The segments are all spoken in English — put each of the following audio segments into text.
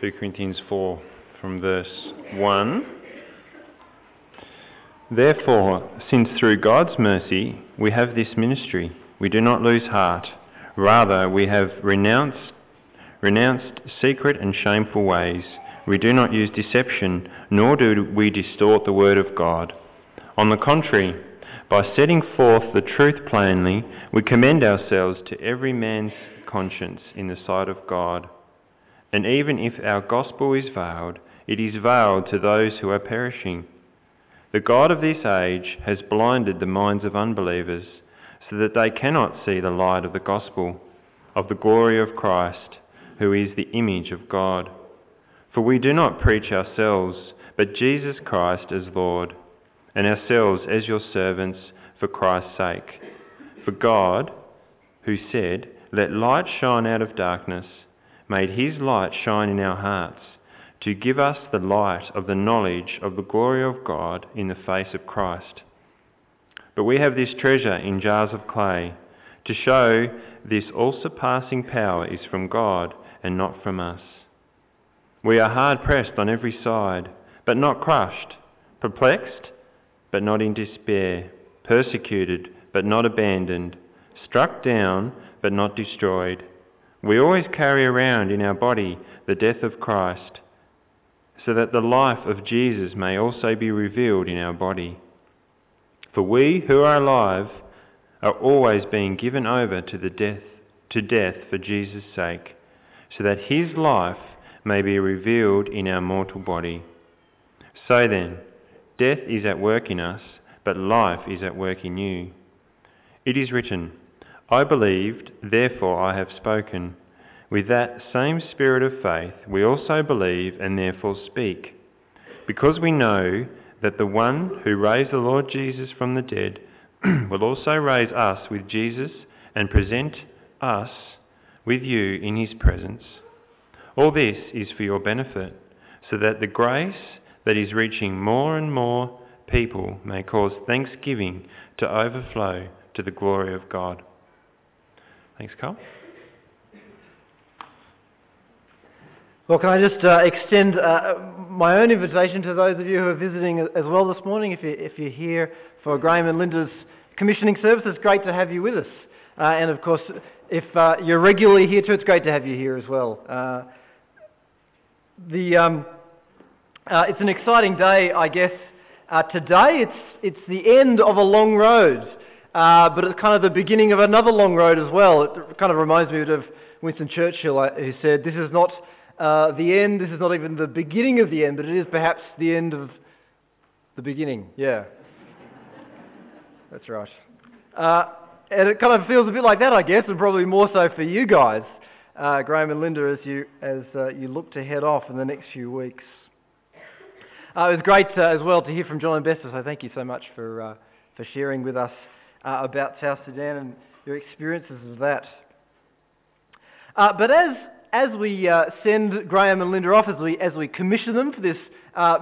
2 Corinthians 4 from verse 1. Therefore, since through God's mercy we have this ministry, we do not lose heart. Rather, we have renounced secret and shameful ways. We do not use deception, nor do we distort the word of God. On the contrary, by setting forth the truth plainly, we commend ourselves to every man's conscience in the sight of God. And even if our gospel is veiled, it is veiled to those who are perishing. The God of this age has blinded the minds of unbelievers so that they cannot see the light of the gospel, of the glory of Christ, who is the image of God. For we do not preach ourselves, but Jesus Christ as Lord, and ourselves as your servants for Christ's sake. For God, who said, "Let light shine out of darkness," made his light shine in our hearts, to give us the light of the knowledge of the glory of God in the face of Christ. But we have this treasure in jars of clay, to show this all-surpassing power is from God and not from us. We are hard-pressed on every side, but not crushed, perplexed, but not in despair, persecuted, but not abandoned, struck down, but not destroyed. We always carry around in our body the death of Christ, so that the life of Jesus may also be revealed in our body. For we who are alive are always being given over to death for Jesus' sake, so that his life may be revealed in our mortal body. So then, death is at work in us, but life is at work in you. It is written, "I believed, therefore I have spoken." With that same spirit of faith, we also believe and therefore speak, because we know that the one who raised the Lord Jesus from the dead will also raise us with Jesus and present us with you in his presence. All this is for your benefit, so that the grace that is reaching more and more people may cause thanksgiving to overflow to the glory of God. Thanks, Carl. Well, can I just extend my own invitation to those of you who are visiting as well this morning. If you're here for Graeme and Linda's commissioning service, it's great to have you with us. And of course, if you're regularly here too, it's great to have you here as well. It's an exciting day, I guess. Today, it's the end of a long road, but it's kind of the beginning of another long road as well. It kind of reminds me of Winston Churchill, who said, "This is not the end, this is not even the beginning of the end, but it is perhaps the end of the beginning." Yeah, that's right. And it kind of feels a bit like that, I guess, and probably more so for you guys, Graeme and Linda, as you look to head off in the next few weeks. It was great as well to hear from John and Bester, so thank you so much for sharing with us about South Sudan and your experiences of that. But as we send Graeme and Linda off, as we commission them for this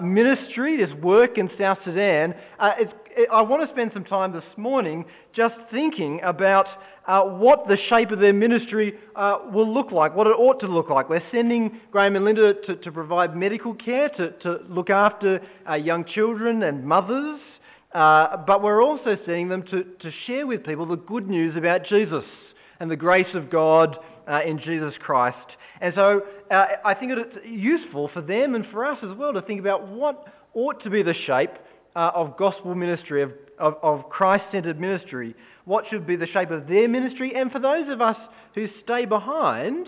ministry, this work in South Sudan, I want to spend some time this morning just thinking about what the shape of their ministry will look like, what it ought to look like. We're sending Graeme and Linda to provide medical care, to look after young children and mothers, but we're also sending them to share with people the good news about Jesus and the grace of God in Jesus Christ. And so I think it's useful for them and for us as well to think about what ought to be the shape of gospel ministry, of Christ-centred ministry. What should be the shape of their ministry? And for those of us who stay behind,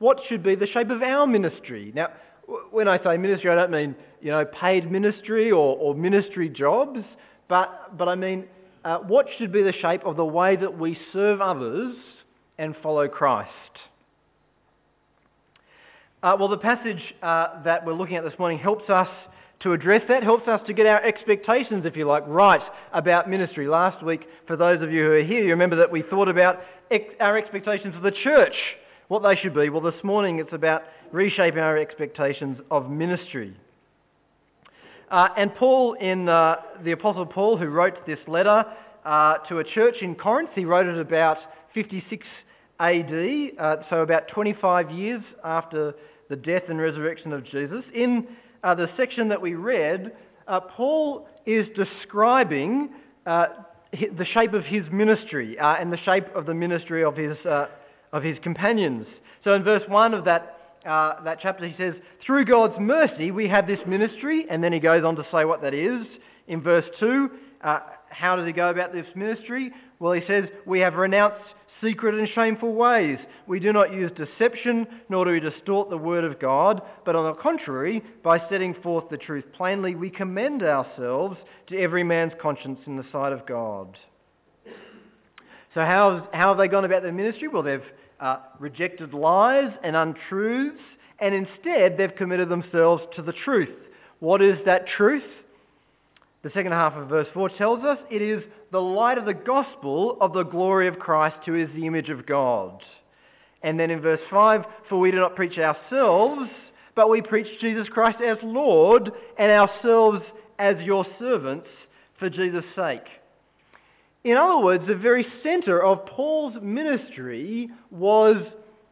what should be the shape of our ministry? Now, when I say ministry, I don't mean, paid ministry or ministry jobs, but I mean what should be the shape of the way that we serve others and follow Christ? Well, the passage that we're looking at this morning helps us to address that, helps us to get our expectations, if you like, right about ministry. Last week, for those of you who are here, you remember that we thought about our expectations of the church, what they should be. Well, this morning it's about reshaping our expectations of ministry. And Paul, the Apostle Paul, who wrote this letter to a church in Corinth, he wrote it about 56 AD, so about 25 years after the death and resurrection of Jesus. In the section that we read, Paul is describing the shape of his ministry and the shape of the ministry of his companions. So in verse 1 of that chapter, he says, "Through God's mercy we have this ministry," and then he goes on to say what that is. In verse 2, how does he go about this ministry? Well, he says, "We have renounced secret and shameful ways. We do not use deception, nor do we distort the word of God, but on the contrary, by setting forth the truth plainly, we commend ourselves to every man's conscience in the sight of God." So how have they gone about their ministry? Well, they've rejected lies and untruths, and instead they've committed themselves to the truth. What is that truth? The second half of verse 4 tells us it is the light of the gospel of the glory of Christ, who is the image of God. And then in verse 5, "For we do not preach ourselves, but we preach Jesus Christ as Lord and ourselves as your servants for Jesus' sake." In other words, the very centre of Paul's ministry was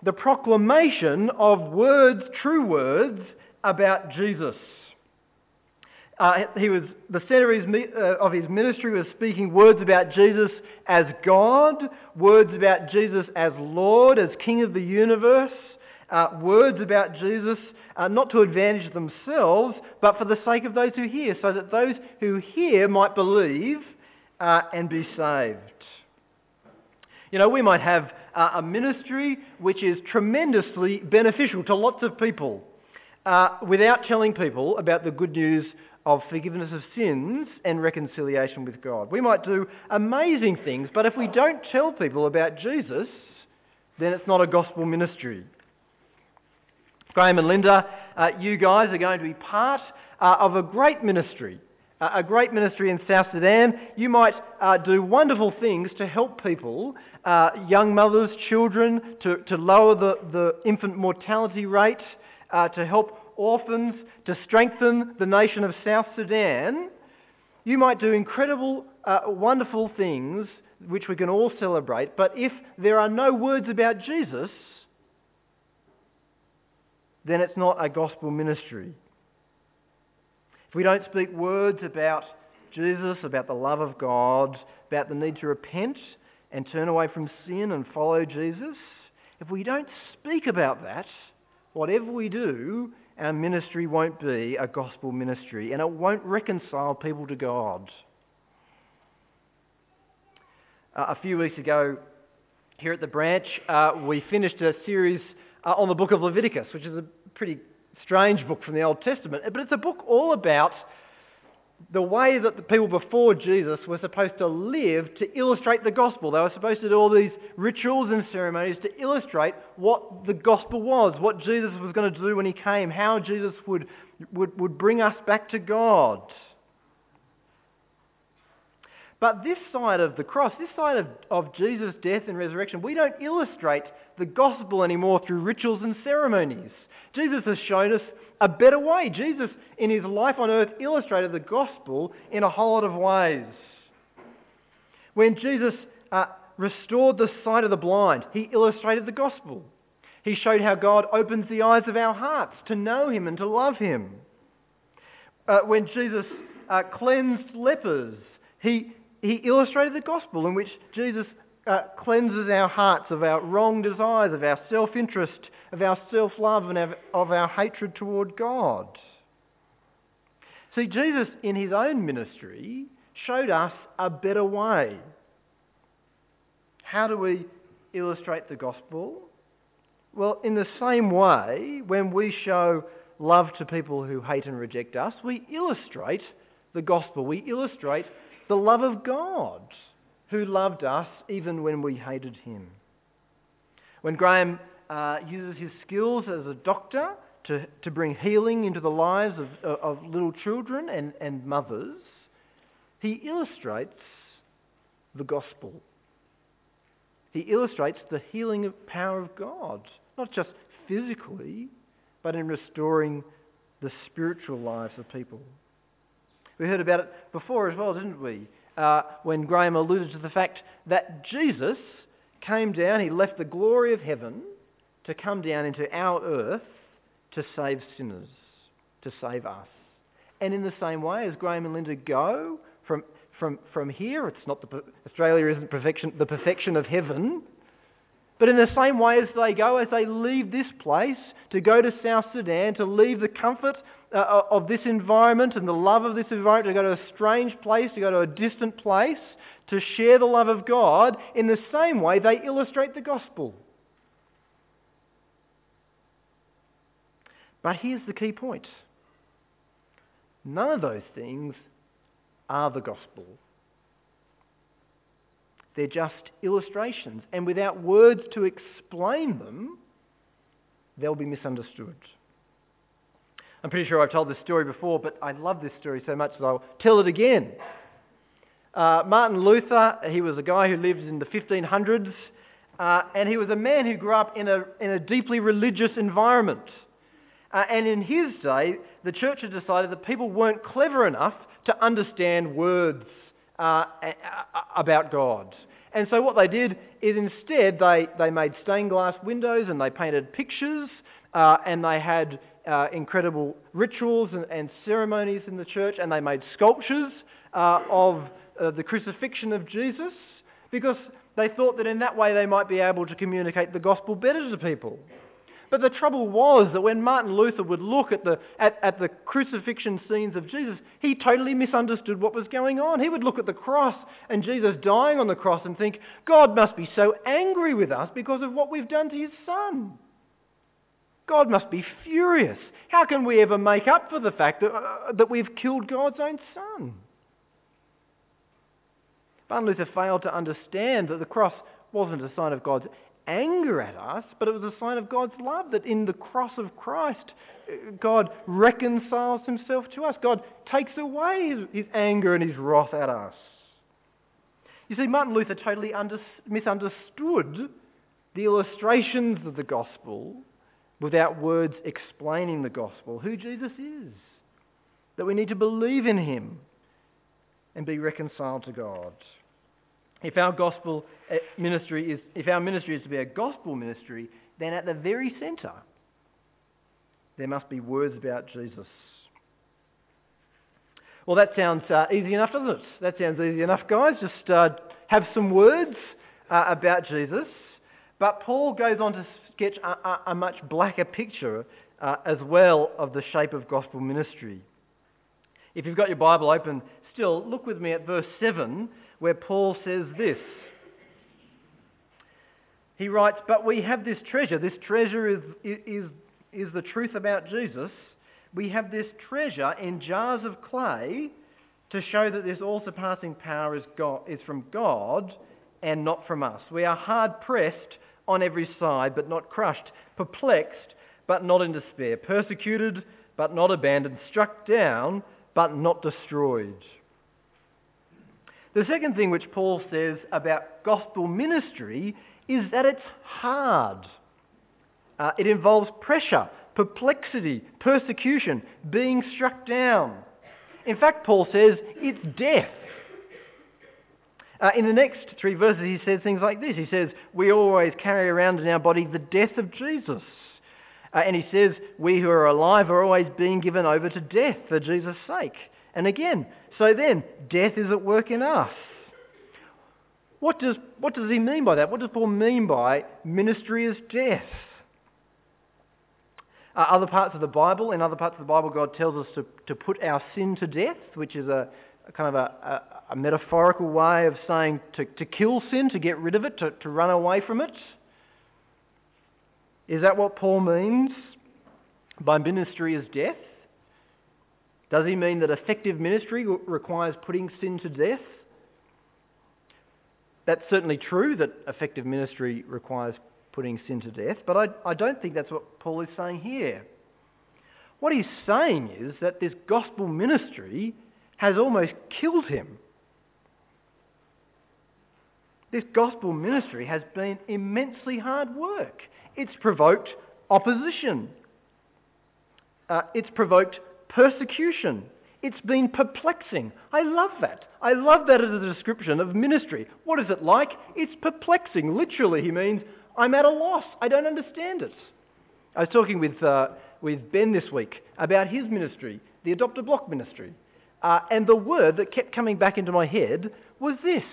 the proclamation of words, true words, about Jesus. The centre of his ministry was speaking words about Jesus as God, words about Jesus as Lord, as King of the universe, words about Jesus not to advantage themselves, but for the sake of those who hear, so that those who hear might believe and be saved. You know, we might have a ministry which is tremendously beneficial to lots of people without telling people about the good news of forgiveness of sins and reconciliation with God. We might do amazing things, but if we don't tell people about Jesus, then it's not a gospel ministry. Graeme and Linda, you guys are going to be part of a great ministry in South Sudan. You might do wonderful things to help people, young mothers, children, to lower the infant mortality rate, to help orphans, to strengthen the nation of South Sudan. You might do incredible, wonderful things which we can all celebrate, but if there are no words about Jesus, then it's not a gospel ministry. If we don't speak words about Jesus, about the love of God, about the need to repent and turn away from sin and follow Jesus, if we don't speak about that, whatever we do, our ministry won't be a gospel ministry, and it won't reconcile people to God. A few weeks ago, here at the branch, we finished a series on the book of Leviticus, which is a pretty strange book from the Old Testament, but it's a book all about the way that the people before Jesus were supposed to live to illustrate the gospel. They were supposed to do all these rituals and ceremonies to illustrate what the gospel was, what Jesus was going to do when he came, how Jesus would bring us back to God. But this side of the cross, this side of Jesus' death and resurrection, we don't illustrate the gospel anymore through rituals and ceremonies. Jesus has shown us a better way. Jesus, in his life on earth, illustrated the gospel in a whole lot of ways. When Jesus restored the sight of the blind, he illustrated the gospel. He showed how God opens the eyes of our hearts to know him and to love him. When Jesus cleansed lepers, he illustrated the gospel, in which Jesus cleanses our hearts of our wrong desires, of our self-interest, of our self-love, and of our hatred toward God. See, Jesus, in his own ministry, showed us a better way. How do we illustrate the gospel? Well, in the same way, when we show love to people who hate and reject us, we illustrate the gospel. We illustrate the love of God, who loved us even when we hated him. When Graeme uses his skills as a doctor to bring healing into the lives of little children and mothers, he illustrates the gospel. He illustrates the healing power of God, not just physically, but in restoring the spiritual lives of people. We heard about it before as well, didn't we? When Graeme alluded to the fact that Jesus came down, he left the glory of heaven to come down into our earth to save sinners, to save us. And in the same way, as Graeme and Linda go from here, it's not the, Australia isn't perfection, the perfection of heaven, but in the same way as they go, as they leave this place to go to South Sudan, to leave the comfort of this environment and the love of this environment, to go to a strange place, to go to a distant place, to share the love of God, in the same way they illustrate the gospel. But here's the key point. None of those things are the gospel. They're just illustrations, and without words to explain them, they'll be misunderstood. I'm pretty sure I've told this story before, but I love this story so much that I'll tell it again. Martin Luther, he was a guy who lived in the 1500s, and he was a man who grew up in a deeply religious environment. And in his day, the church had decided that people weren't clever enough to understand words about God. And so what they did is instead they made stained glass windows and they painted pictures and they had incredible rituals and ceremonies in the church, and they made sculptures of the crucifixion of Jesus, because they thought that in that way they might be able to communicate the gospel better to people. But the trouble was that when Martin Luther would look at the crucifixion scenes of Jesus, he totally misunderstood what was going on. He would look at the cross and Jesus dying on the cross and think, God must be so angry with us because of what we've done to his son. God must be furious. How can we ever make up for the fact that we've killed God's own son? Martin Luther failed to understand that the cross wasn't a sign of God's anger at us, but it was a sign of God's love, that in the cross of Christ, God reconciles himself to us. God takes away his anger and his wrath at us. You see, Martin Luther totally misunderstood the illustrations of the gospel without words explaining the gospel, who Jesus is, that we need to believe in him and be reconciled to God. If our ministry is to be a gospel ministry, then at the very centre, there must be words about Jesus. Well, that sounds easy enough, doesn't it? That sounds easy enough, guys. Just have some words about Jesus. But Paul goes on to sketch a much blacker picture as well of the shape of gospel ministry. If you've got your Bible open still, look with me at verse 7, where Paul says this. He writes, "But we have this treasure." This treasure is the truth about Jesus. "We have this treasure in jars of clay to show that this all-surpassing power is from God and not from us. We are hard-pressed on every side, but not crushed, perplexed, but not in despair, persecuted, but not abandoned, struck down, but not destroyed." The second thing which Paul says about gospel ministry is that it's hard. It involves pressure, perplexity, persecution, being struck down. In fact, Paul says it's death. In the next three verses, he says things like this. He says, "We always carry around in our body the death of Jesus." And he says, "We who are alive are always being given over to death for Jesus' sake." And again, "So then, death is at work in us." What does he mean by that? What does Paul mean by ministry is death? In other parts of the Bible, God tells us to put our sin to death, which is a kind of a metaphorical way of saying to kill sin, to get rid of it, to run away from it. Is that what Paul means by ministry is death? Does he mean that effective ministry requires putting sin to death? That's certainly true, that effective ministry requires putting sin to death, but I don't think that's what Paul is saying here. What he's saying is that this gospel ministry has almost killed him. This gospel ministry has been immensely hard work. It's provoked opposition. It's provoked persecution. It's been perplexing. I love that. I love that as a description of ministry. What is it like? It's perplexing. Literally, he means, I'm at a loss. I don't understand it. I was talking with Ben this week about his ministry, the Adopt-A-Block ministry. And the word that kept coming back into my head was this,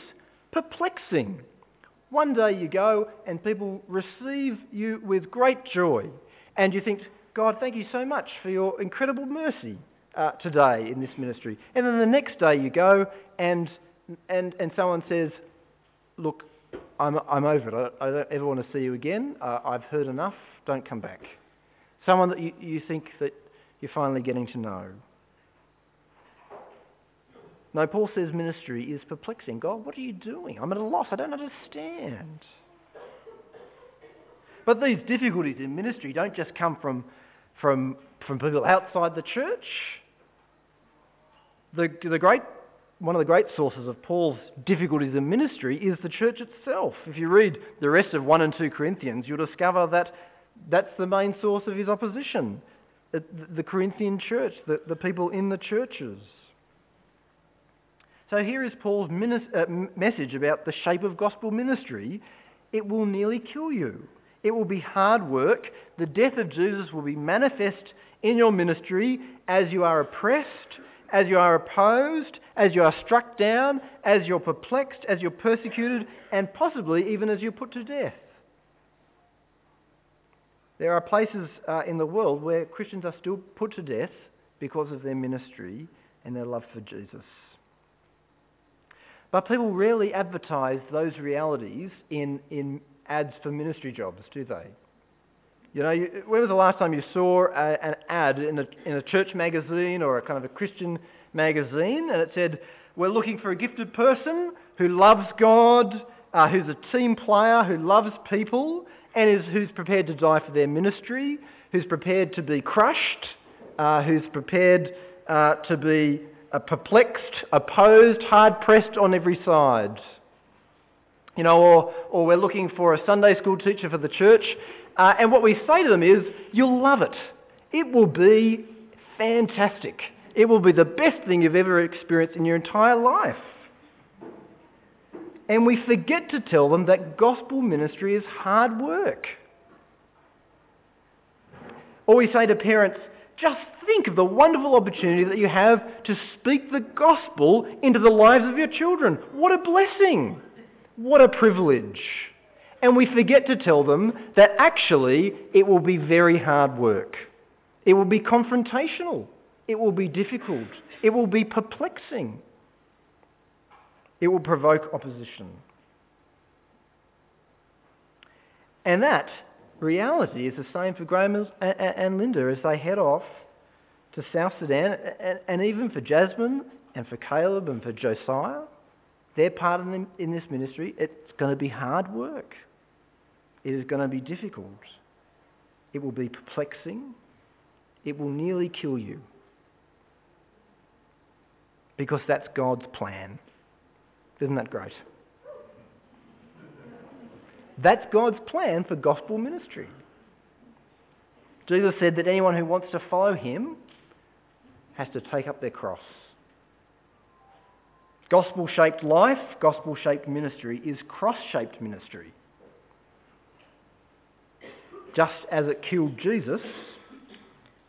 perplexing. One day you go and people receive you with great joy. And you think, God, thank you so much for your incredible mercy today in this ministry. And then the next day you go and someone says, look, I'm over it. I don't ever want to see you again. I've heard enough. Don't come back. Someone that you think that you're finally getting to know. No, Paul says ministry is perplexing. God, what are you doing? I'm at a loss. I don't understand. But these difficulties in ministry don't just come from people outside the church. One of the great sources of Paul's difficulties in ministry is the church itself. If you read the rest of 1 and 2 Corinthians, you'll discover that that's the main source of his opposition. The Corinthian church, the people in the churches. So here is Paul's message about the shape of gospel ministry. It will nearly kill you. It will be hard work. The death of Jesus will be manifest in your ministry as you are oppressed, as you are opposed, as you are struck down, as you're perplexed, as you're persecuted, and possibly even as you're put to death. There are places in the world where Christians are still put to death because of their ministry and their love for Jesus. But people rarely advertise those realities in ads for ministry jobs, do they? You know, when was the last time you saw an ad in a church magazine or a kind of a Christian magazine, and it said, we're looking for a gifted person who loves God, who's a team player, who loves people, and who's prepared to die for their ministry, who's prepared to be crushed, who's prepared to be perplexed, opposed, hard-pressed on every side. You know, or we're looking for a Sunday school teacher for the church, and what we say to them is, you'll love it. It will be fantastic. It will be the best thing you've ever experienced in your entire life. And we forget to tell them that gospel ministry is hard work. Or we say to parents, just think of the wonderful opportunity that you have to speak the gospel into the lives of your children. What a blessing! What a privilege! And we forget to tell them that actually it will be very hard work. It will be confrontational. It will be difficult. It will be perplexing. It will provoke opposition. And that reality is the same for Graeme and Linda as they head off to South Sudan, and even for Jasmine and for Caleb and for Josiah. Their part in this ministry, it's going to be hard work. It is going to be difficult. It will be perplexing. It will nearly kill you. Because that's God's plan. Isn't that great? That's God's plan for gospel ministry. Jesus said that anyone who wants to follow him has to take up their cross. Gospel-shaped life, gospel-shaped ministry is cross-shaped ministry. Just as it killed Jesus,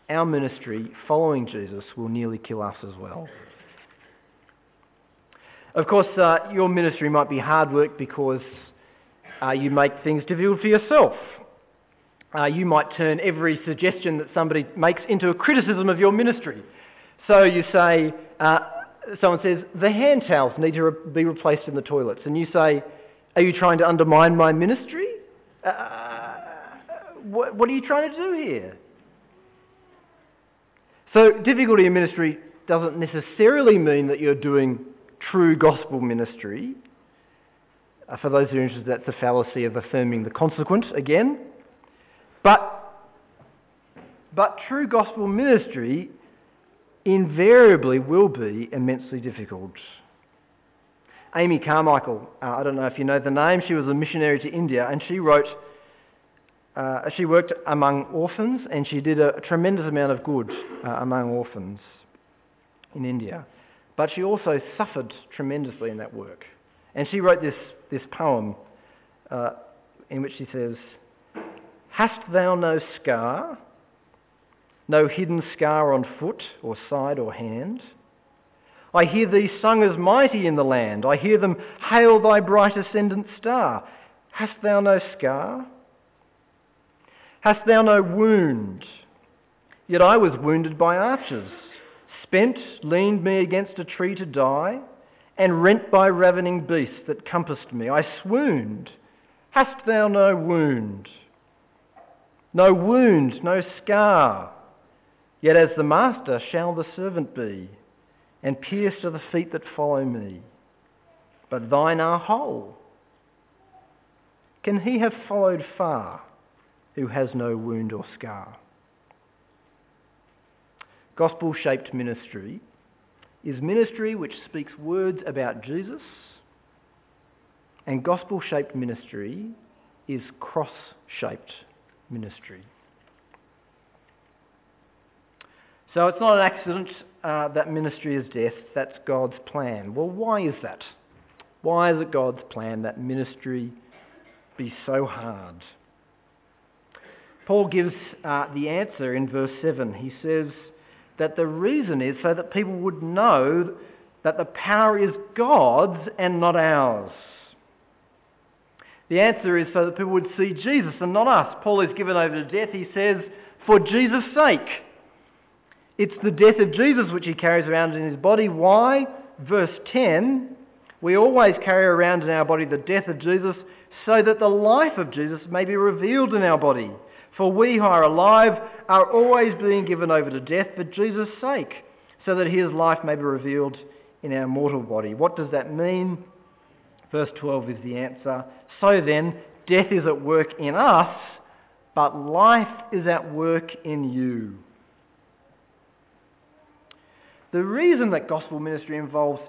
our ministry following Jesus will nearly kill us as well. Of course, your ministry might be hard work because you make things difficult for yourself. You might turn every suggestion that somebody makes into a criticism of your ministry. So you say, someone says, the hand towels need to be replaced in the toilets. And you say, are you trying to undermine my ministry? What are you trying to do here? So difficulty in ministry doesn't necessarily mean that you're doing true gospel ministry. For those who are interested, that's the fallacy of affirming the consequent again. But true gospel ministry invariably will be immensely difficult. Amy Carmichael, I don't know if you know the name, she was a missionary to India, and she wrote, she worked among orphans, and she did a tremendous amount of good among orphans. in India. But she also suffered tremendously in that work. And she wrote this poem in which she says, "Hast thou no scar, no hidden scar on foot or side or hand? I hear thee sung as mighty in the land. I hear them hail thy bright ascendant star. Hast thou no scar? Hast thou no wound? Yet I was wounded by archers, spent, leaned me against a tree to die, and rent by ravening beasts that compassed me. I swooned. Hast thou no wound? No wound, no scar. Yet as the master shall the servant be, and pierced are the feet that follow me. But thine are whole. Can he have followed far who has no wound or scar?" Gospel-shaped ministry is ministry which speaks words about Jesus, and gospel-shaped ministry is cross-shaped ministry. So it's not an accident that ministry is death, that's God's plan. Well, why is that? Why is it God's plan that ministry be so hard? Paul gives the answer in verse 7. He says that the reason is so that people would know that the power is God's and not ours. The answer is so that people would see Jesus and not us. Paul is given over to death, he says, for Jesus' sake. It's the death of Jesus which he carries around in his body. Why? Verse 10, we always carry around in our body the death of Jesus so that the life of Jesus may be revealed in our body. For we who are alive are always being given over to death for Jesus' sake, so that his life may be revealed in our mortal body. What does that mean? Verse 12 is the answer. So then, death is at work in us, but life is at work in you. The reason that gospel ministry involves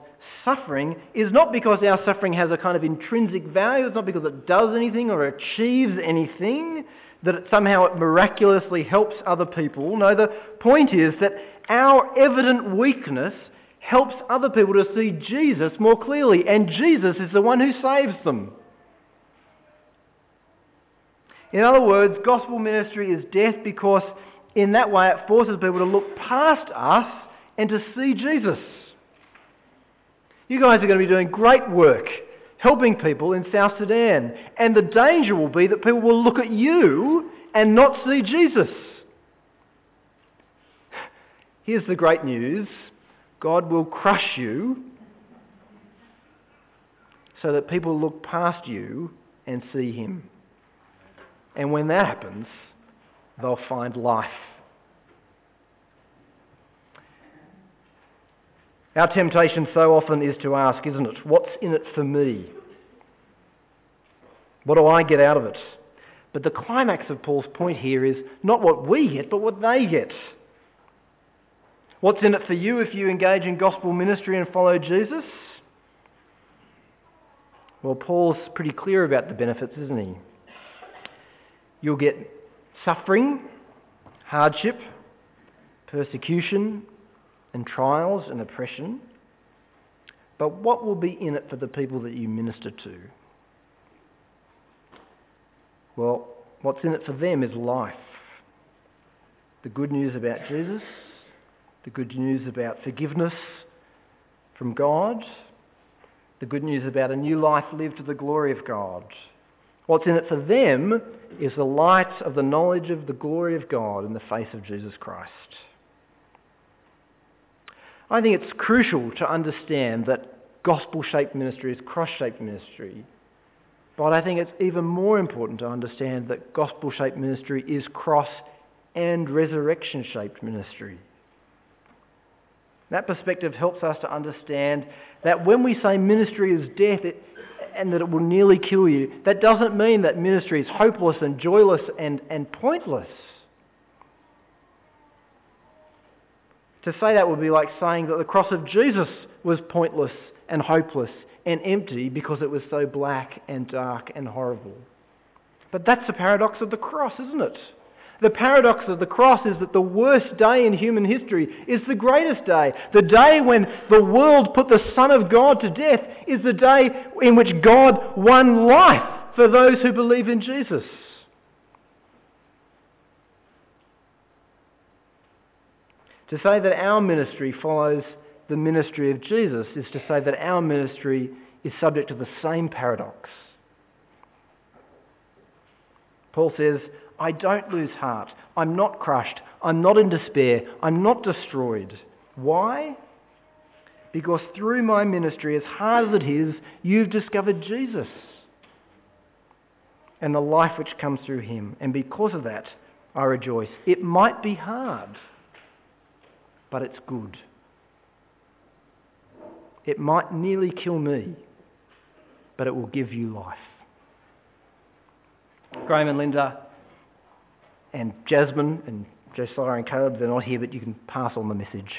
suffering is not because our suffering has a kind of intrinsic value, it's not because it does anything or achieves anything, that it miraculously helps other people. No, the point is that our evident weakness helps other people to see Jesus more clearly, and Jesus is the one who saves them. In other words, gospel ministry is death because in that way it forces people to look past us and to see Jesus. You guys are going to be doing great work helping people in South Sudan, and the danger will be that people will look at you and not see Jesus. Here's the great news. God will crush you so that people look past you and see him. And when that happens, they'll find life. Our temptation so often is to ask, isn't it, what's in it for me? What do I get out of it? But the climax of Paul's point here is not what we get, but what they get. What's in it for you if you engage in gospel ministry and follow Jesus? Well, Paul's pretty clear about the benefits, isn't he? You'll get suffering, hardship, persecution, and trials and oppression. But what will be in it for the people that you minister to? Well, what's in it for them is life. The good news about Jesus, the good news about forgiveness from God, the good news about a new life lived to the glory of God. What's in it for them is the light of the knowledge of the glory of God in the face of Jesus Christ. I think it's crucial to understand that gospel-shaped ministry is cross-shaped ministry, but I think it's even more important to understand that gospel-shaped ministry is cross and resurrection-shaped ministry. That perspective helps us to understand that when we say ministry is death and that it will nearly kill you, that doesn't mean that ministry is hopeless and joyless and pointless. To say that would be like saying that the cross of Jesus was pointless and hopeless and empty because it was so black and dark and horrible. But that's the paradox of the cross, isn't it? The paradox of the cross is that the worst day in human history is the greatest day. The day when the world put the Son of God to death is the day in which God won life for those who believe in Jesus. To say that our ministry follows the ministry of Jesus is to say that our ministry is subject to the same paradox. Paul says, I don't lose heart. I'm not crushed. I'm not in despair. I'm not destroyed. Why? Because through my ministry, as hard as it is, you've discovered Jesus and the life which comes through him. And because of that, I rejoice. It might be hard, but it's good. It might nearly kill me, but it will give you life. Graeme and Linda and Jasmine and Josiah and Caleb, they're not here, but you can pass on the message.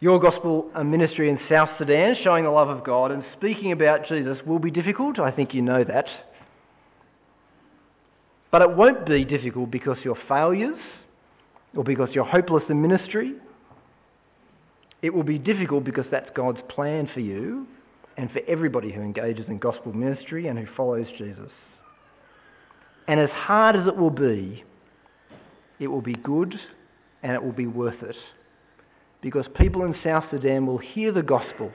Your gospel ministry in South Sudan, showing the love of God and speaking about Jesus, will be difficult. I think you know that. But it won't be difficult because your failures or because you're hopeless in ministry. It will be difficult because that's God's plan for you and for everybody who engages in gospel ministry and who follows Jesus. And as hard as it will be good and it will be worth it, because people in South Sudan will hear the gospel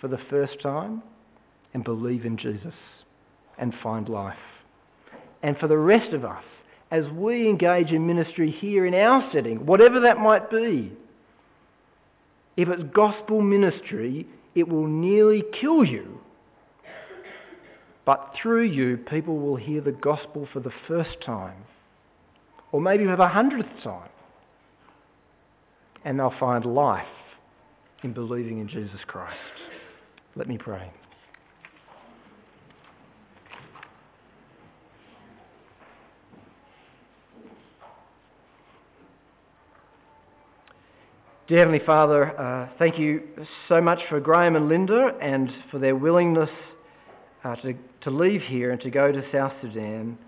for the first time and believe in Jesus and find life. And for the rest of us, as we engage in ministry here in our setting, whatever that might be, if it's gospel ministry, it will nearly kill you. But through you, people will hear the gospel for the first time, or maybe for the 100th time, and they'll find life in believing in Jesus Christ. Let me pray. Dear Heavenly Father, thank you so much for Graeme and Linda and for their willingness to leave here and to go to South Sudan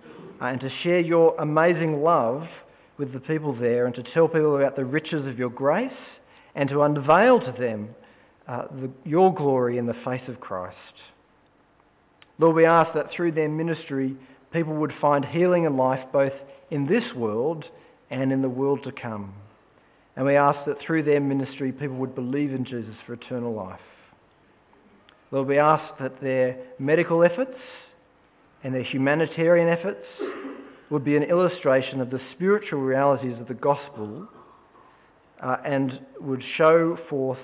and to share your amazing love with the people there and to tell people about the riches of your grace and to unveil to them your glory in the face of Christ. Lord, we ask that through their ministry, people would find healing and life both in this world and in the world to come. And we ask that through their ministry, people would believe in Jesus for eternal life. Lord, we ask that their medical efforts and their humanitarian efforts would be an illustration of the spiritual realities of the gospel and would show forth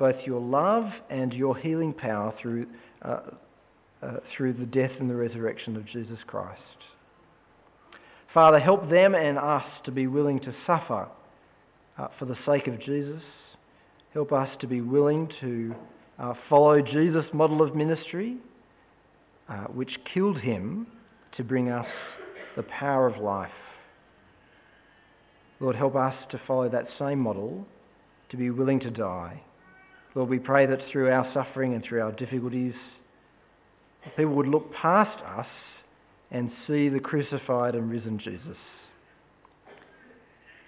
both your love and your healing power through the death and the resurrection of Jesus Christ. Father, help them and us to be willing to suffer for the sake of Jesus. Help us to be willing to follow Jesus' model of ministry, which killed him to bring us the power of life. Lord, help us to follow that same model, to be willing to die. Lord, we pray that through our suffering and through our difficulties, people would look past us and see the crucified and risen Jesus.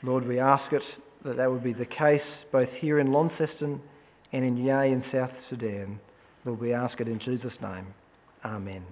Lord, we ask it that would be the case both here in Launceston and in Yei in South Sudan. Lord, we ask it in Jesus' name. Amen.